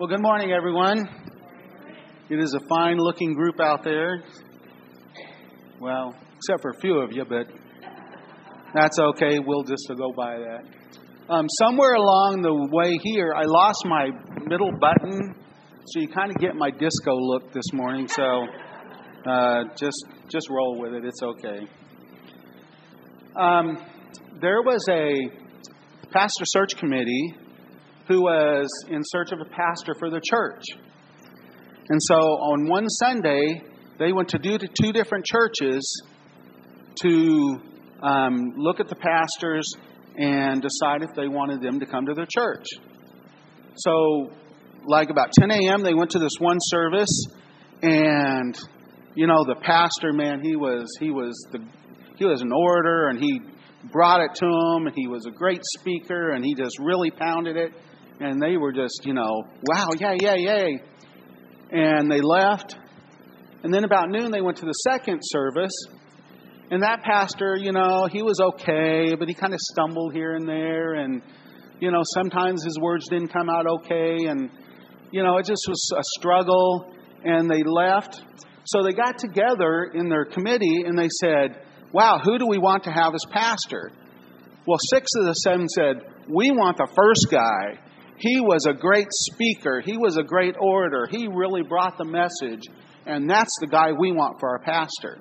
Well, good morning, everyone. It is a fine-looking group out there. Well, except for a few of you, but that's okay. We'll just go by that. Somewhere along the way here, I lost my middle button, so you kind of get my disco look this morning. So just roll with it. It's okay. There was a pastor search committee who was in search of a pastor for the church. And so on one Sunday, they went to two different churches to look at the pastors and decide if they wanted them to come to their church. So like about 10 a.m., they went to this one service, and, you know, the pastor, man, he was an orator, and he brought it to him, and he was a great speaker, and he just really pounded it. And they were just, you know, wow, yeah, yeah, yay. And they left. And then about noon, they went to the second service. And that pastor, you know, he was okay, but he kind of stumbled here and there. And, you know, sometimes his words didn't come out okay. And, you know, it just was a struggle. And they left. So they got together in their committee and they said, wow, who do we want to have as pastor? Well, 6 of the 7 said, we want the first guy. He was a great speaker. He was a great orator. He really brought the message. And that's the guy we want for our pastor.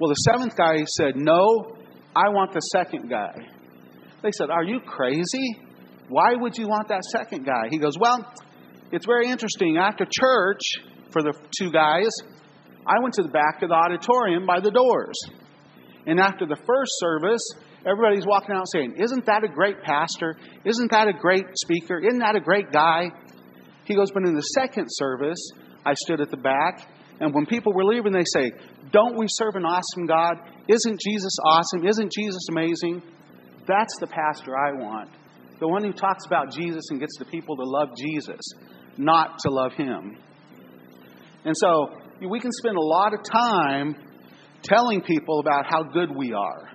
Well, the 7th guy said, no, I want the second guy. They said, are you crazy? Why would you want that second guy? He goes, well, it's very interesting. After church, for the 2 guys, I went to the back of the auditorium by the doors. And after the first service, everybody's walking out saying, isn't that a great pastor? Isn't that a great speaker? Isn't that a great guy? He goes, but in the second service, I stood at the back. And when people were leaving, they say, don't we serve an awesome God? Isn't Jesus awesome? Isn't Jesus amazing? That's the pastor I want. The one who talks about Jesus and gets the people to love Jesus, not to love him. And so we can spend a lot of time telling people about how good we are.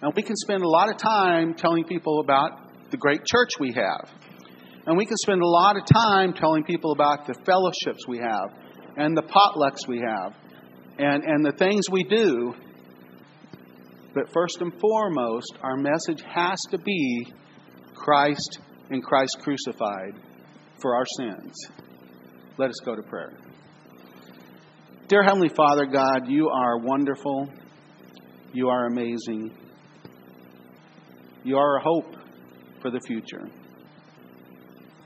And we can spend a lot of time telling people about the great church we have. And we can spend a lot of time telling people about the fellowships we have and the potlucks we have and the things we do. But first and foremost, our message has to be Christ and Christ crucified for our sins. Let us go to prayer. Dear Heavenly Father, God, you are wonderful. You are amazing. You are a hope for the future.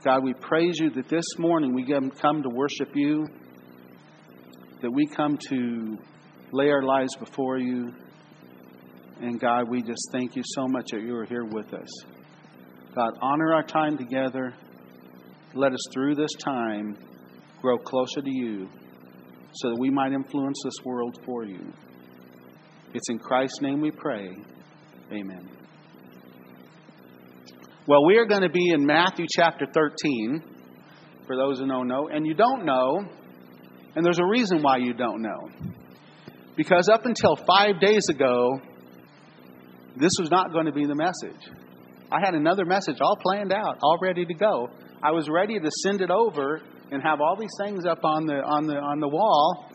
God, we praise you that this morning we come to worship you, that we come to lay our lives before you. And God, we just thank you so much that you are here with us. God, honor our time together. Let us through this time grow closer to you, so that we might influence this world for you. It's in Christ's name we pray. Amen. Well, we are going to be in Matthew chapter 13, for those who don't know. And you don't know, and there's a reason why you don't know. Because up until 5 days ago, this was not going to be the message. I had another message all planned out, all ready to go. I was ready to send it over and have all these things up on the wall,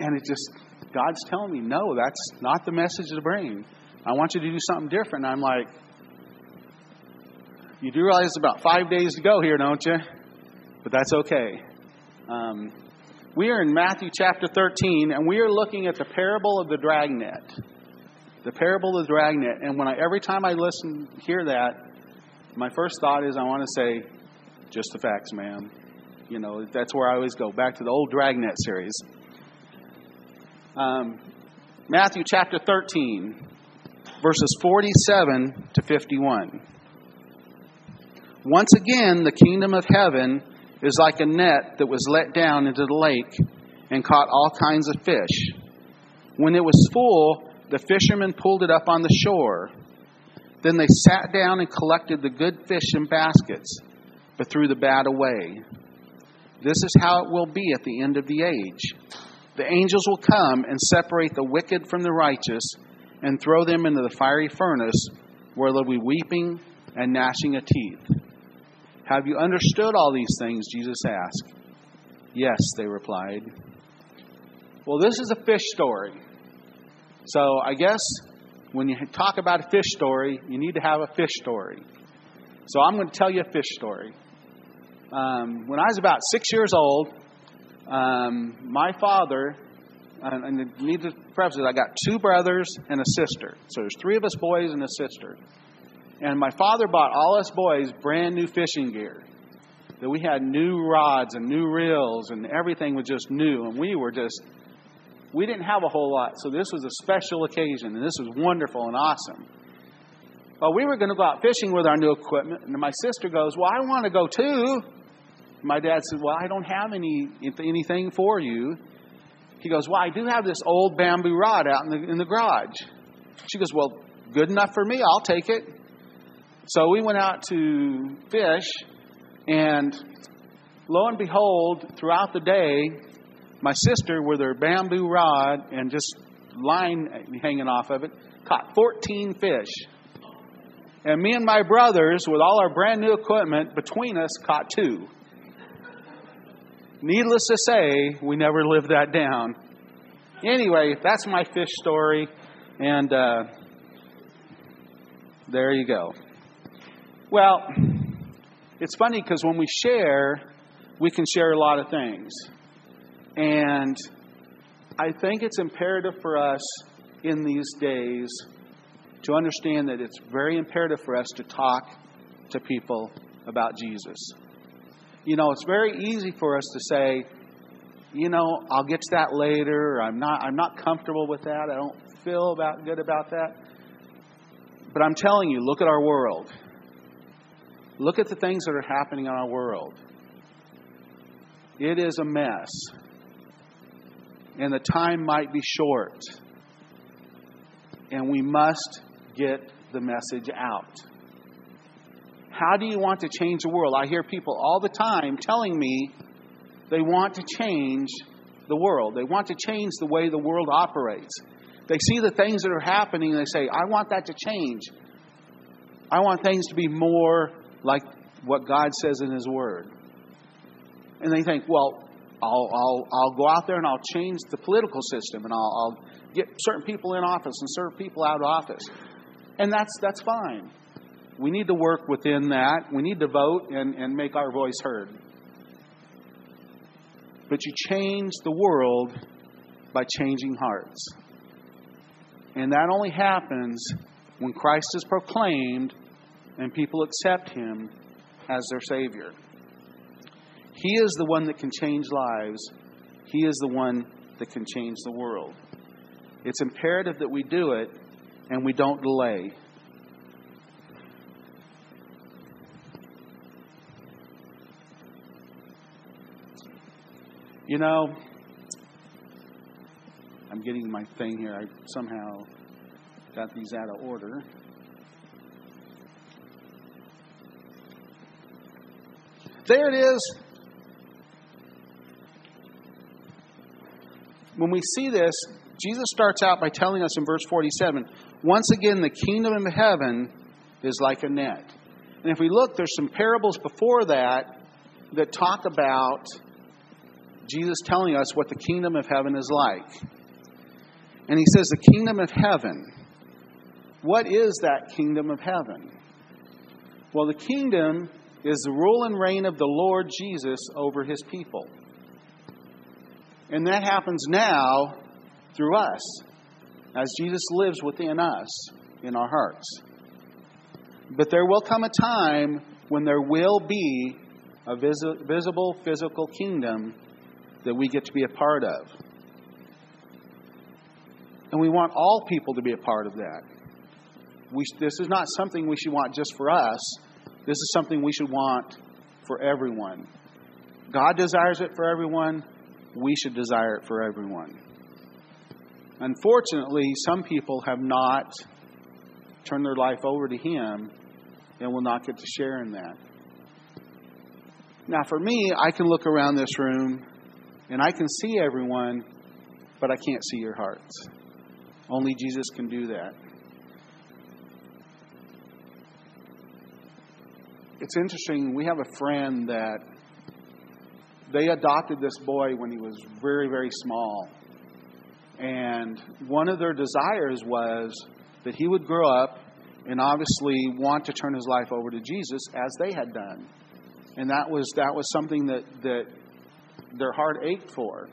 and it just, God's telling me, no, that's not the message to bring. I want you to do something different. And I'm like, you do realize it's about 5 days to go here, don't you? But that's okay. We are in Matthew chapter 13, and we are looking at the parable of the dragnet. The parable of the dragnet. And every time I hear that, my first thought is I want to say, just the facts, ma'am. You know, that's where I always go, back to the old Dragnet series. Matthew chapter 13, verses 47 to 51. Once again, the kingdom of heaven is like a net that was let down into the lake and caught all kinds of fish. When it was full, the fishermen pulled it up on the shore. Then they sat down and collected the good fish in baskets, but threw the bad away. This is how it will be at the end of the age. The angels will come and separate the wicked from the righteous and throw them into the fiery furnace, where there will be weeping and gnashing of teeth. Have you understood all these things? Jesus asked. Yes, they replied. Well, this is a fish story. So I guess when you talk about a fish story, you need to have a fish story. So I'm going to tell you a fish story. When I was about 6 years old, my father, and I need to preface it, I got two brothers and a sister. So there's three of us boys and a sister. And my father bought all us boys brand new fishing gear. That we had new rods and new reels and everything was just new. And we didn't have a whole lot. So this was a special occasion and this was wonderful and awesome. But we were going to go out fishing with our new equipment. And my sister goes, well, I want to go too. My dad said, well, I don't have anything for you. He goes, well, I do have this old bamboo rod out in the garage. She goes, well, good enough for me. I'll take it. So we went out to fish, and lo and behold, throughout the day, my sister, with her bamboo rod and just line hanging off of it, caught 14 fish. And me and my brothers, with all our brand new equipment, between us, caught two. Needless to say, we never lived that down. Anyway, that's my fish story, and there you go. Well, it's funny because when we share, we can share a lot of things. And I think it's imperative for us in these days to understand that it's very imperative for us to talk to people about Jesus. You know, it's very easy for us to say, you know, I'll get to that later. Or I'm not comfortable with that. I don't feel good about that. But I'm telling you, look at our world. Look at the things that are happening in our world. It is a mess. And the time might be short. And we must get the message out. How do you want to change the world? I hear people all the time telling me they want to change the world. They want to change the way the world operates. They see the things that are happening and they say, I want that to change. I want things to be more like what God says in His Word. And they think, well, I'll go out there and I'll change the political system and I'll get certain people in office and certain people out of office. And that's fine. We need to work within that. We need to vote and make our voice heard. But you change the world by changing hearts. And that only happens when Christ is proclaimed and people accept Him as their Savior. He is the one that can change lives. He is the one that can change the world. It's imperative that we do it and we don't delay. You know, I'm getting my thing here. I somehow got these out of order. There it is. When we see this, Jesus starts out by telling us in verse 47, once again, the kingdom of heaven is like a net. And if we look, there's some parables before that talk about Jesus telling us what the kingdom of heaven is like. And He says, the kingdom of heaven. What is that kingdom of heaven? Well, the kingdom is the rule and reign of the Lord Jesus over His people. And that happens now through us, as Jesus lives within us, in our hearts. But there will come a time when there will be a visible physical kingdom that we get to be a part of. And we want all people to be a part of that. This is not something we should want just for us. This is something we should want for everyone. God desires it for everyone. We should desire it for everyone. Unfortunately, some people have not turned their life over to Him and will not get to share in that. Now, for me, I can look around this room and I can see everyone, but I can't see your hearts. Only Jesus can do that. it's interesting. We have a friend that they adopted this boy when he was very, very small. And one of their desires was that he would grow up and obviously want to turn his life over to Jesus as they had done. And that was something that their heart ached for.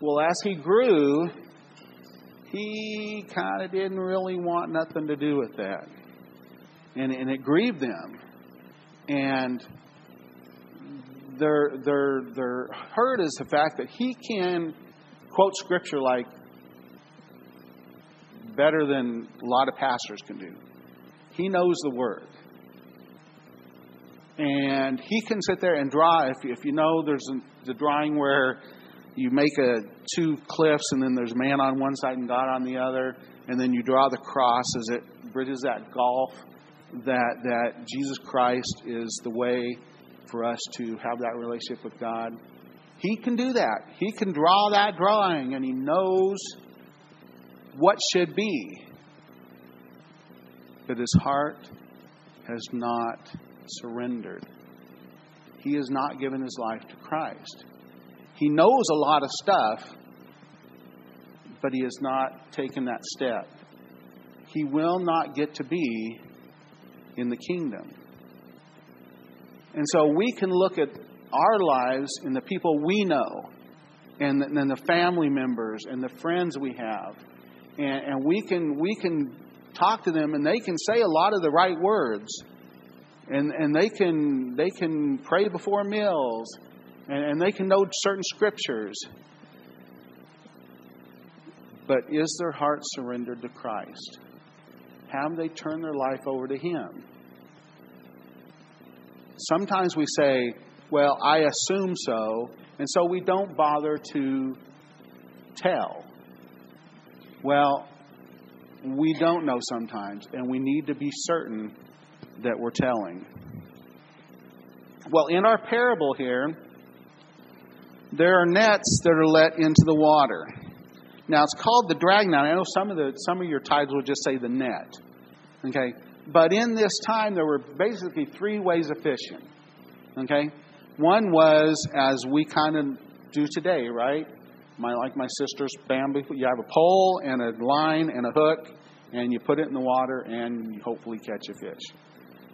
Well, as he grew, he kind of didn't really want nothing to do with that. And it grieved them. And their hurt is the fact that he can quote scripture like better than a lot of pastors can do. He knows the word. And he can sit there and draw. If you know, there's the drawing where you make two cliffs and then there's man on one side and God on the other. And then you draw the cross as it bridges that gulf that Jesus Christ is the way for us to have that relationship with God. He can do that. He can draw that drawing and he knows what should be. But his heart has not surrendered. He has not given his life to Christ. He knows a lot of stuff, but he has not taken that step. He will not get to be in the kingdom. And so we can look at our lives and the people we know and then the family members and the friends we have. And we can talk to them and they can say a lot of the right words. And they can pray before meals and they can know certain scriptures. But is their heart surrendered to Christ? Have they turned their life over to Him? Sometimes we say, well, I assume so, and so we don't bother to tell. Well, we don't know sometimes, and we need to be certain that we're telling. Well, in our parable here, there are nets that are let into the water. Now, it's called the dragnet. I know some of your titles will just say the net. Okay? But in this time, there were basically three ways of fishing. Okay? One was, as we kind of do today, right? Like my sister's family, you have a pole and a line and a hook, and you put it in the water and you hopefully catch a fish.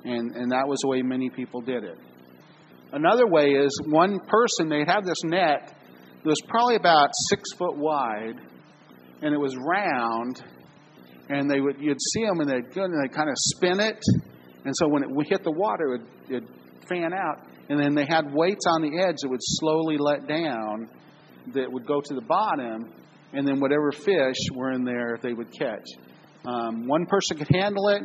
And that was the way many people did it. Another way is one person, they'd have this net that was probably about 6 foot wide, and it was round, and you'd see them, and they'd go and they'd kind of spin it, and so when it would hit the water, it'd fan out, and then they had weights on the edge that would slowly let down, that would go to the bottom, and then whatever fish were in there, they would catch. One person could handle it.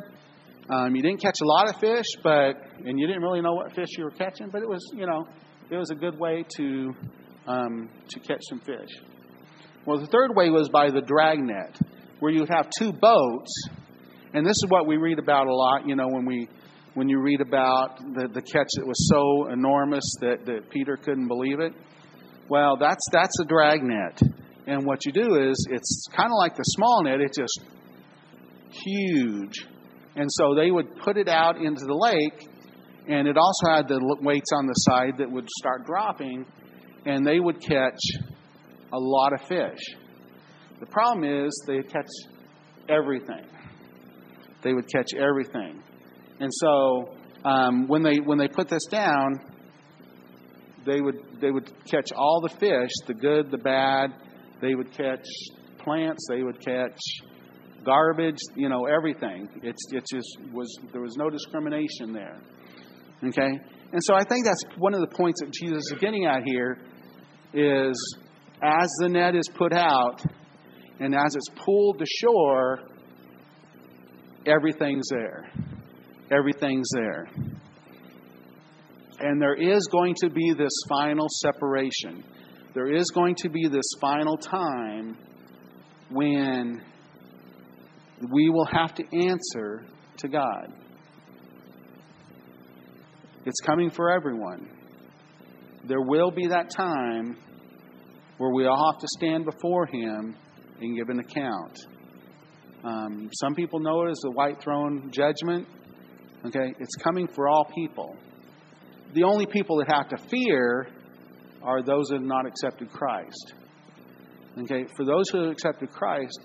You didn't catch a lot of fish, and you didn't really know what fish you were catching, but it was a good way to catch some fish. Well, the third way was by the dragnet, where you would have two boats, and this is what we read about a lot. You know, when you read about the catch that was so enormous that Peter couldn't believe it. Well, that's a dragnet, and what you do is it's kind of like the small net. It's just huge. And so they would put it out into the lake, and it also had the weights on the side that would start dropping, and they would catch a lot of fish. The problem is they'd catch everything. They would catch everything. And so when they put this down, they would catch all the fish, the good, the bad. They would catch plants. They would catch garbage, you know, everything. There was no discrimination there. Okay? And so I think that's one of the points that Jesus is getting at here is as the net is put out and as it's pulled to shore, everything's there. Everything's there. And there is going to be this final separation. There is going to be this final time when we will have to answer to God. It's coming for everyone. There will be that time where we all have to stand before Him and give an account. Some people know it as the white throne judgment. Okay? It's coming for all people. The only people that have to fear are those that have not accepted Christ. Okay? For those who have accepted Christ,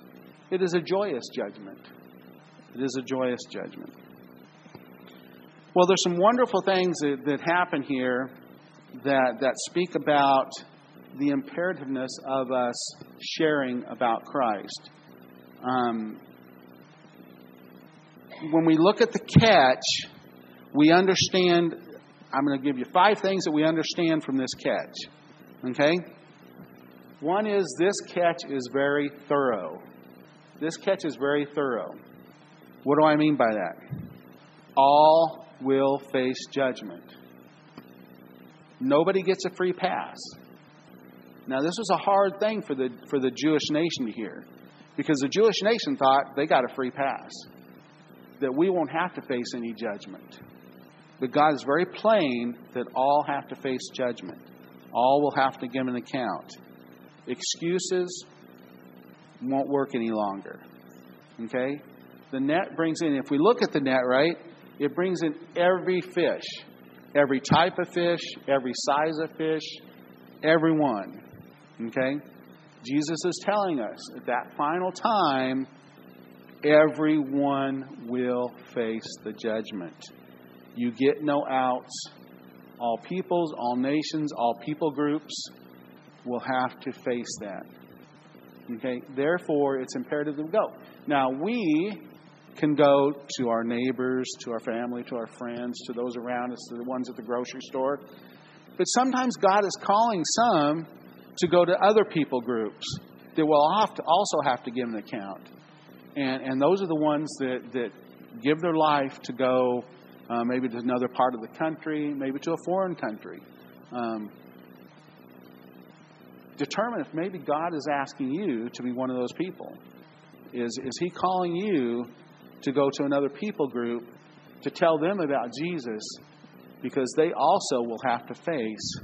it is a joyous judgment. It is a joyous judgment. Well, there's some wonderful things that happen here that speak about the imperativeness of us sharing about Christ. When we look at the catch, we understand. I'm going to give you 5 things that we understand from this catch. Okay? One is this catch is very thorough. This catch is very thorough. What do I mean by that? All will face judgment. Nobody gets a free pass. Now, this was a hard thing for the Jewish nation to hear, because the Jewish nation thought they got a free pass, that we won't have to face any judgment. But God is very plain that all have to face judgment. All will have to give an account. Excuses won't work any longer. Okay? The net brings in, if we look at the net, right, it brings in every fish, every type of fish, every size of fish, everyone. Okay? Jesus is telling us at that final time, everyone will face the judgment. You get no outs. All peoples, all nations, all people groups will have to face that. Okay? Therefore, it's imperative that we go. Now, we can go to our neighbors, to our family, to our friends, to those around us, to the ones at the grocery store. But sometimes God is calling some to go to other people groups that will also have to give an account. And those are the ones that give their life to go maybe to another part of the country, maybe to a foreign country. Determine if maybe God is asking you to be one of those people. Is He calling you to go to another people group to tell them about Jesus, because they also will have to face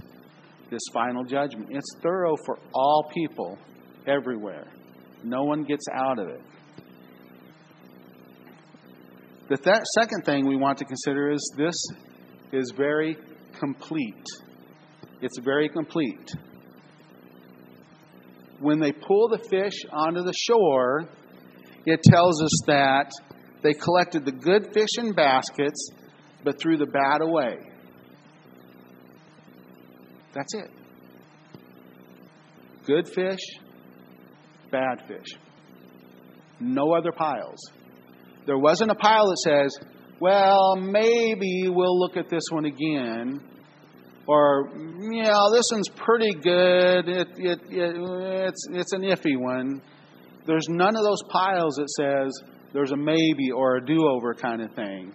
this final judgment? It's thorough for all people everywhere. No one gets out of it. The second thing we want to consider is this is very complete. It's very complete. When they pull the fish onto the shore, it tells us that they collected the good fish in baskets, but threw the bad away. That's it. Good fish, bad fish. No other piles. There wasn't a pile that says, well, maybe we'll look at this one again. Or, this one's pretty good. It's an iffy one. There's none of those piles that says there's a maybe or a do-over kind of thing.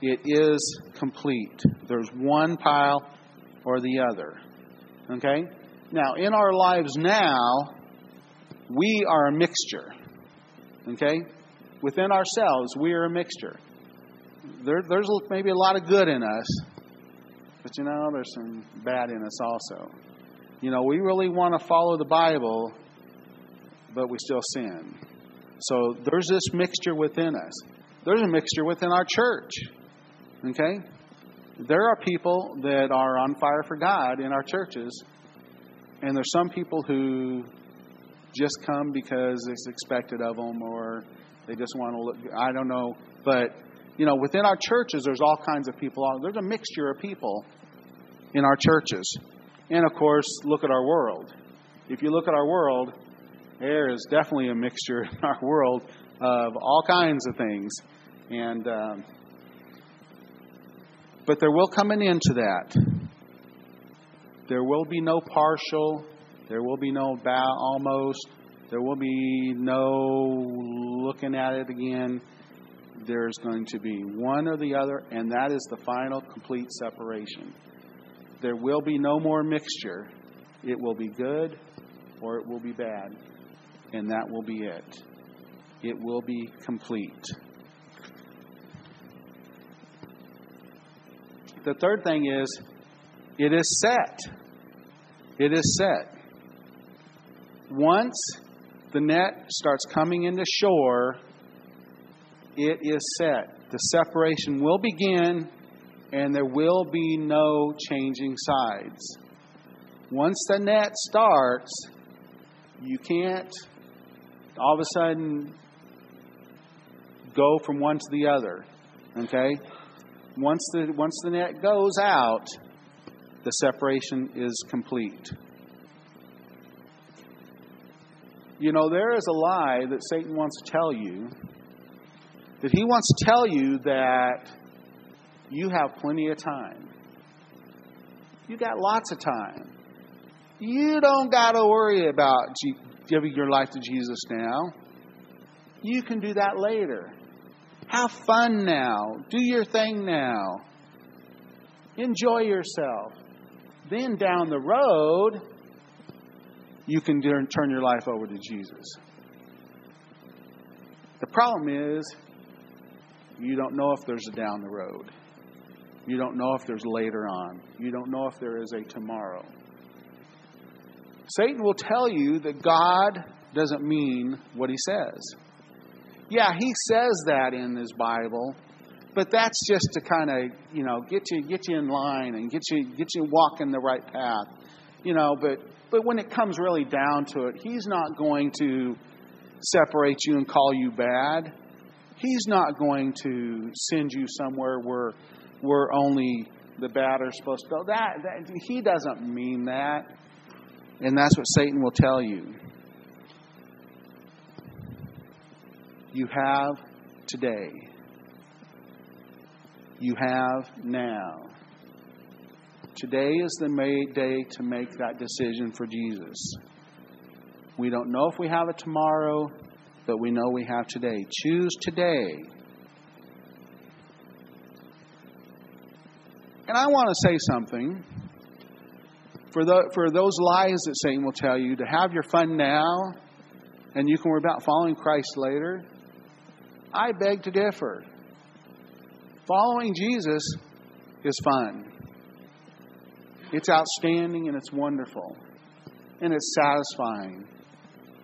It is complete. There's one pile or the other. Okay? Now, in our lives now, we are a mixture. Okay? Within ourselves, we are a mixture. There's maybe a lot of good in us, but there's some bad in us also. We really want to follow the Bible, but we still sin. So there's this mixture within us. There's a mixture within our church. Okay? There are people that are on fire for God in our churches, and there's some people who just come because it's expected of them, or they just want to look, I don't know. But, within our churches, there's all kinds of people. There's a mixture of people in our churches. And, of course, look at our world. If you look at our world, there is definitely a mixture in our world of all kinds of things. And but there will come an end to that. There will be no partial. There will be no almost. There will be no looking at it again. There's going to be one or the other, and that is the final complete separation. There will be no more mixture. It will be good or it will be bad, and that will be it. It will be complete. The third thing is, it is set. It is set. Once the net starts coming into shore, it is set. the separation will begin, and there will be no changing sides. Once the net starts, you can't all of a sudden go from one to the other. Okay? Once the net goes out, the separation is complete. You know, there is a lie that Satan wants to tell you. That he wants to tell you that you have plenty of time. You got lots of time. You don't got to worry about giving your life to Jesus now. You can do that later. Have fun now. Do your thing now. Enjoy yourself. Then down the road, you can turn your life over to Jesus. The problem is, you don't know if there's a down the road. You don't know if there's later on. You don't know if there is a tomorrow. Satan will tell you that God doesn't mean what he says. Yeah, he says that in his Bible, but that's just to kind of, you know, get you in line and get you walking the right path. You know, but when it comes really down to it, he's not going to separate you and call you bad. He's not going to send you somewhere where only the bad are supposed to go. That he doesn't mean that. And that's what Satan will tell you. You have today. You have now. Today is the day to make that decision for Jesus. We don't know if we have a tomorrow, but we know we have today. Choose today. And I want to say something. For those lies that Satan will tell you, to have your fun now, and you can worry about following Christ later, I beg to differ. Following Jesus is fun. It's outstanding, and it's wonderful. And it's satisfying.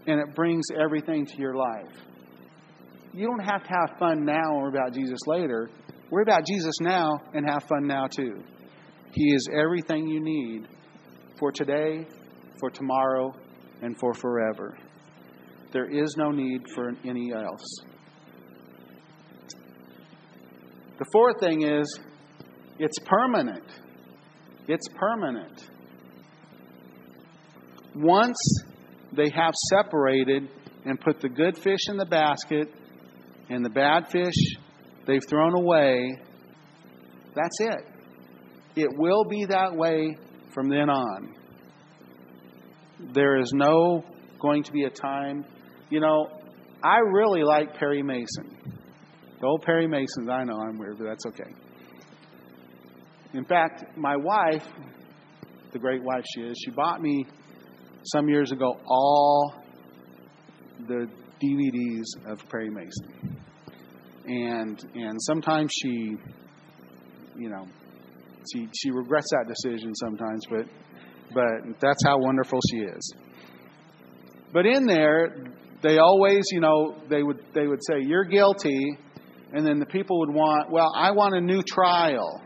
And it brings everything to your life. You don't have to have fun now and worry about Jesus later. Worry about Jesus now and have fun now too. He is everything you need for today, for tomorrow, and for forever. There is no need for any else. The fourth thing is, it's permanent. It's permanent. Once they have separated and put the good fish in the basket and the bad fish they've thrown away, that's it. It will be that way from then on. There is no going to be a time. You know, I really like Perry Mason. The old Perry Masons, I know I'm weird, but that's okay. In fact, my wife, the great wife she is, she bought me some years ago, all the DVDs of Perry Mason. And sometimes she, you know, she regrets that decision sometimes, but that's how wonderful she is. But in there, they always, you know, they would say, "You're guilty," and then the people would want, "Well, I want a new trial.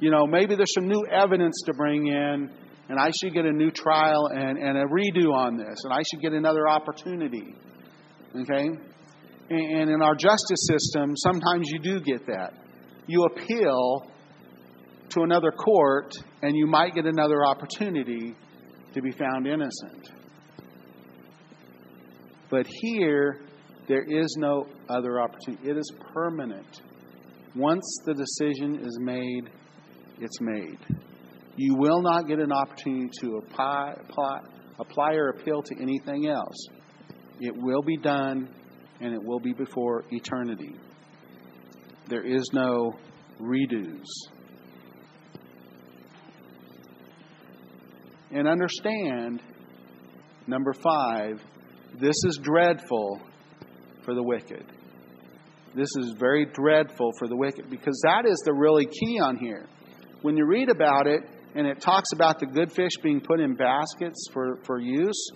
You know, maybe there's some new evidence to bring in, and I should get a new trial and a redo on this. And I should get another opportunity." Okay? And in our justice system, sometimes you do get that. You appeal to another court, and you might get another opportunity to be found innocent. But here, there is no other opportunity. It is permanent. Once the decision is made, it's made. You will not get an opportunity to apply or appeal to anything else. It will be done, and it will be before eternity. There is no redos. And understand, number 5, this is dreadful for the wicked. This is very dreadful for the wicked, because that is the really key on here. When you read about it, and it talks about the good fish being put in baskets for use,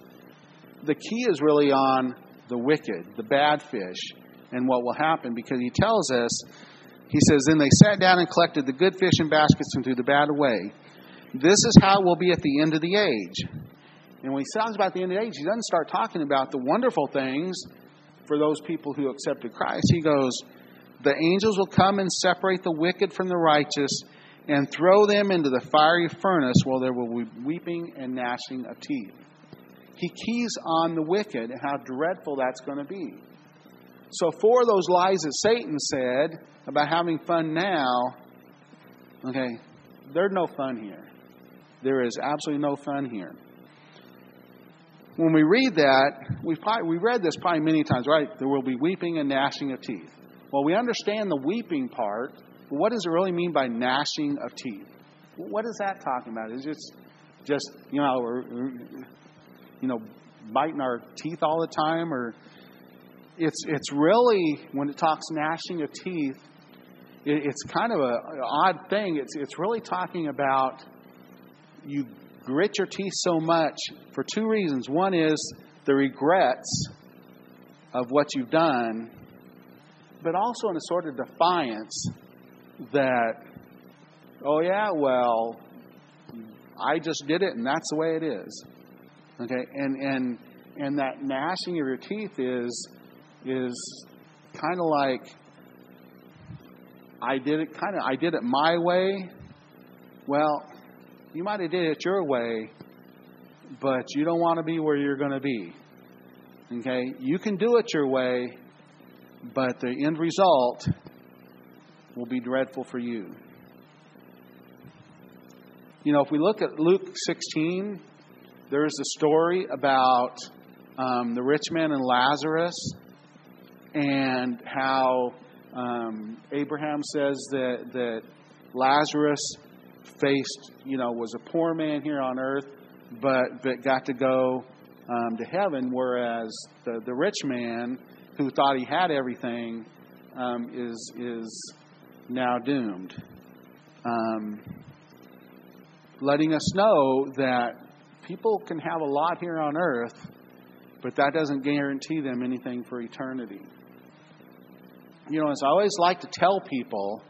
the key is really on the wicked, the bad fish. and what will happen, because he tells us, he says, then they sat down and collected the good fish in baskets and threw the bad away. This is how it will be at the end of the age. And when he talks about the end of the age, he doesn't start talking about the wonderful things for those people who accepted Christ. He goes, the angels will come and separate the wicked from the righteous and throw them into the fiery furnace where there will be weeping and gnashing of teeth. He keys on the wicked and how dreadful that's going to be. So for those lies that Satan said about having fun now, okay, there's no fun here. There is absolutely no fun here. When we read that, we read this probably many times, right? There will be weeping and gnashing of teeth. Well, we understand the weeping part, but what does it really mean by gnashing of teeth? What is that talking about? Is it just, we're biting our teeth all the time? Or it's really, when it talks gnashing of teeth, it's kind of an odd thing. It's really talking about you grit your teeth so much for two reasons. One is the regrets of what you've done, but also in a sort of defiance that, oh yeah, well, I just did it and that's the way it is. Okay, and that gnashing of your teeth is kind of like, I did it my way. Well, you might have did it your way, but you don't want to be where you're going to be. Okay, you can do it your way, but the end result will be dreadful for you. If we look at Luke 16, there's the story about the rich man and Lazarus, and how Abraham says that Lazarus faced, was a poor man here on earth, but got to go to heaven, whereas the rich man who thought he had everything is now doomed. Letting us know that people can have a lot here on earth, but that doesn't guarantee them anything for eternity. As I always like to tell people,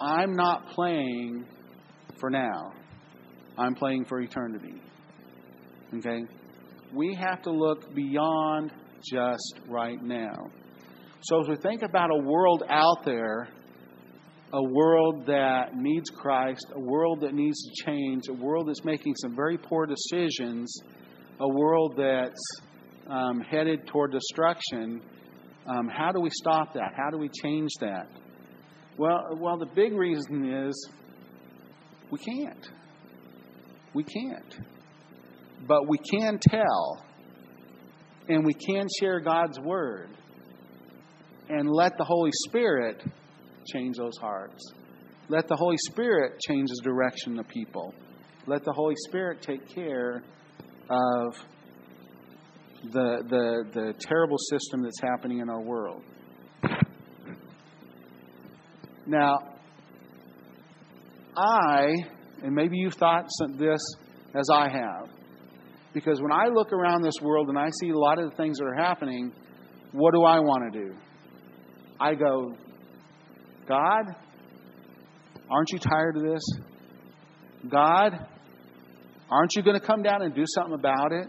I'm not playing for now. I'm playing for eternity. Okay? We have to look beyond just right now. So as we think about a world out there, a world that needs Christ, a world that needs to change, a world that's making some very poor decisions, a world that's headed toward destruction, how do we stop that? How do we change that? Well, the big reason is we can't. We can't. But we can tell, and we can share God's Word and let the Holy Spirit change those hearts. Let the Holy Spirit change the direction of people. Let the Holy Spirit take care of the terrible system that's happening in our world. Now, and maybe you've thought this as I have, because when I look around this world and I see a lot of the things that are happening, what do I want to do? I go, God, aren't you tired of this? God, aren't you going to come down and do something about it?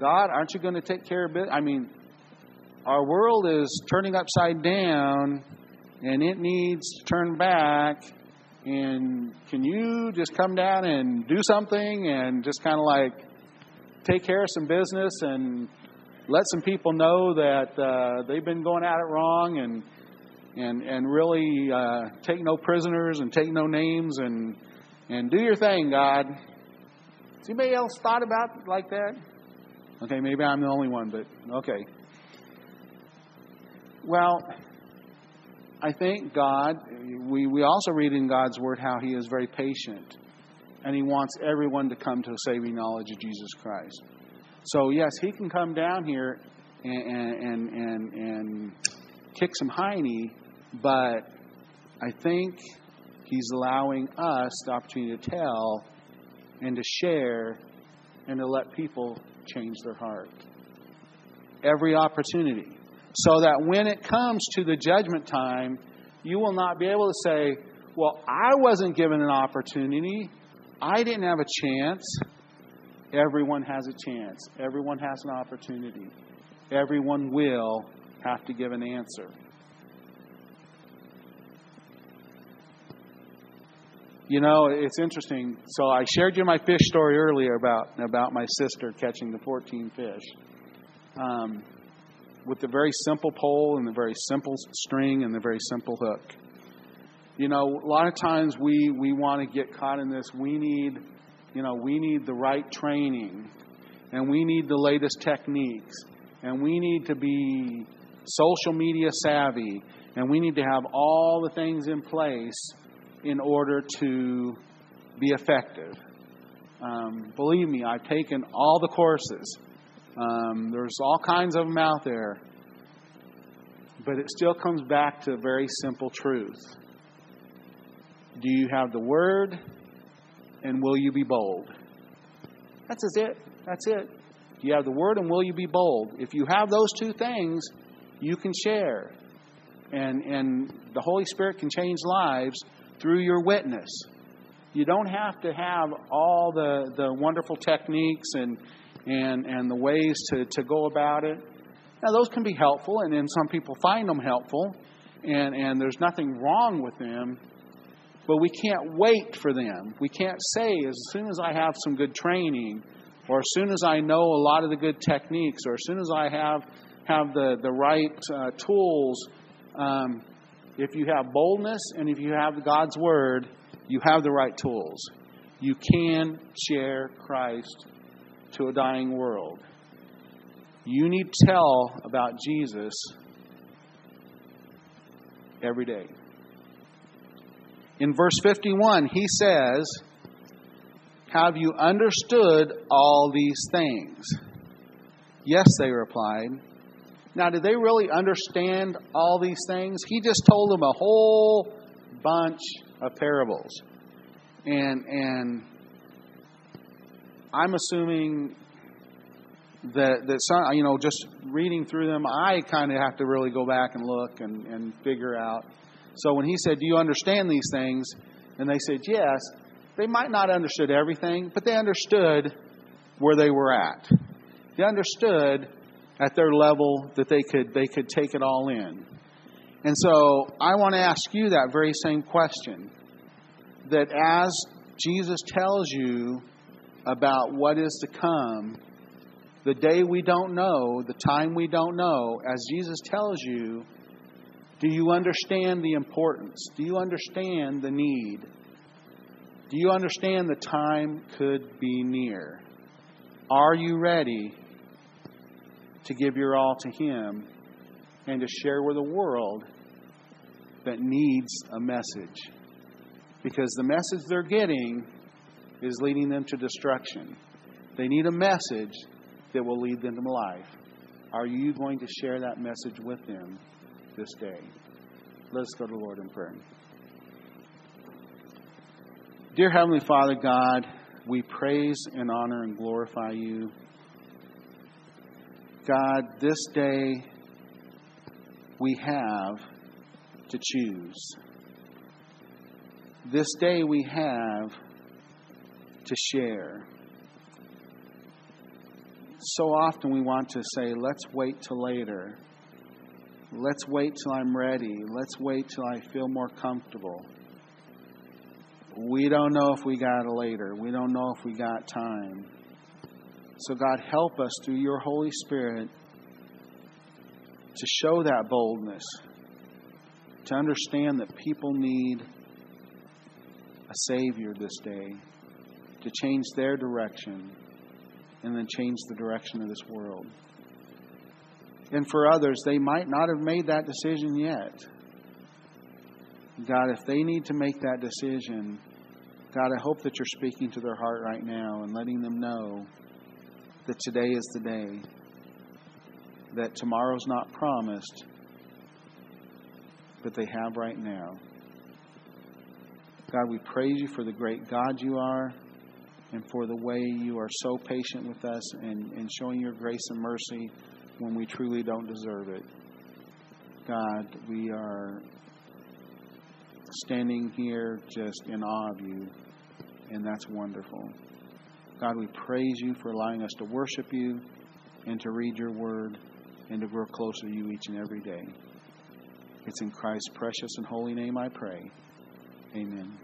God, aren't you going to take care of it? I mean, our world is turning upside down, and it needs to turn back. And can you just come down and do something and just kind of like take care of some business and let some people know that they've been going at it wrong, and really take no prisoners and take no names and do your thing, God. Has anybody else thought about it like that? Okay, maybe I'm the only one, but okay. Well, I think God, we also read in God's Word how He is very patient, and He wants everyone to come to a saving knowledge of Jesus Christ. So yes, He can come down here and kick some hiney, but I think He's allowing us the opportunity to tell and to share and to let people change their heart. Every opportunity. so that when it comes to the judgment time, you will not be able to say, well, I wasn't given an opportunity. I didn't have a chance. Everyone has a chance. Everyone has an opportunity. Everyone will have to give an answer. You know, it's interesting. So I shared you my fish story earlier about my sister catching the 14 fish with the very simple pole and the very simple string and the very simple hook. You know, a lot of times we want to get caught in this. We need the right training, and we need the latest techniques, and we need to be social media savvy, and we need to have all the things in place in order to be effective. Believe me, I've taken all the courses. There's all kinds of them out there. But it still comes back to a very simple truth. Do you have the Word? And will you be bold? That's it. Do you have the Word and will you be bold? If you have those two things, you can share. And the Holy Spirit can change lives through your witness. You don't have to have all the wonderful techniques and the ways to go about it. Now, those can be helpful, and then some people find them helpful, and there's nothing wrong with them, but we can't wait for them. We can't say, as soon as I have some good training, or as soon as I know a lot of the good techniques, or as soon as I have the right tools. If you have boldness and if you have God's Word, you have the right tools. You can share Christ to a dying world. You need to tell about Jesus every day. In verse 51, he says, "Have you understood all these things?" "Yes," they replied. Now, did they really understand all these things? He just told them a whole bunch of parables. And I'm assuming that some, you know, just reading through them, I kind of have to really go back and look and figure out. So when he said, "Do you understand these things?" and they said, "Yes," they might not have understood everything, but they understood where they were at. They understood at their level that they could take it all in. And so I want to ask you that very same question. That as Jesus tells you about what is to come, the day we don't know, the time we don't know, as Jesus tells you, do you understand the importance? Do you understand the need? Do you understand the time could be near? Are you ready to give your all to Him and to share with a world that needs a message? Because the message they're getting is leading them to destruction. They need a message that will lead them to life. Are you going to share that message with them this day? Let us go to the Lord in prayer. Dear Heavenly Father God, we praise and honor and glorify you. God, this day we have to choose. This day we have to share. So often we want to say, let's wait till later. Let's wait till I'm ready. Let's wait till I feel more comfortable. We don't know if we got it later. We don't know if we got time. So God, help us through your Holy Spirit to show that boldness, to understand that people need a Savior this day, to change their direction, and then change the direction of this world. And for others, they might not have made that decision yet. God, if they need to make that decision, God, I hope that you're speaking to their heart right now and letting them know that today is the day, that tomorrow's not promised, but they have right now. God, we praise you for the great God you are and for the way you are so patient with us and showing your grace and mercy when we truly don't deserve it. God, we are standing here just in awe of you, and that's wonderful. God, we praise you for allowing us to worship you and to read your word and to grow closer to you each and every day. It's in Christ's precious and holy name I pray. Amen.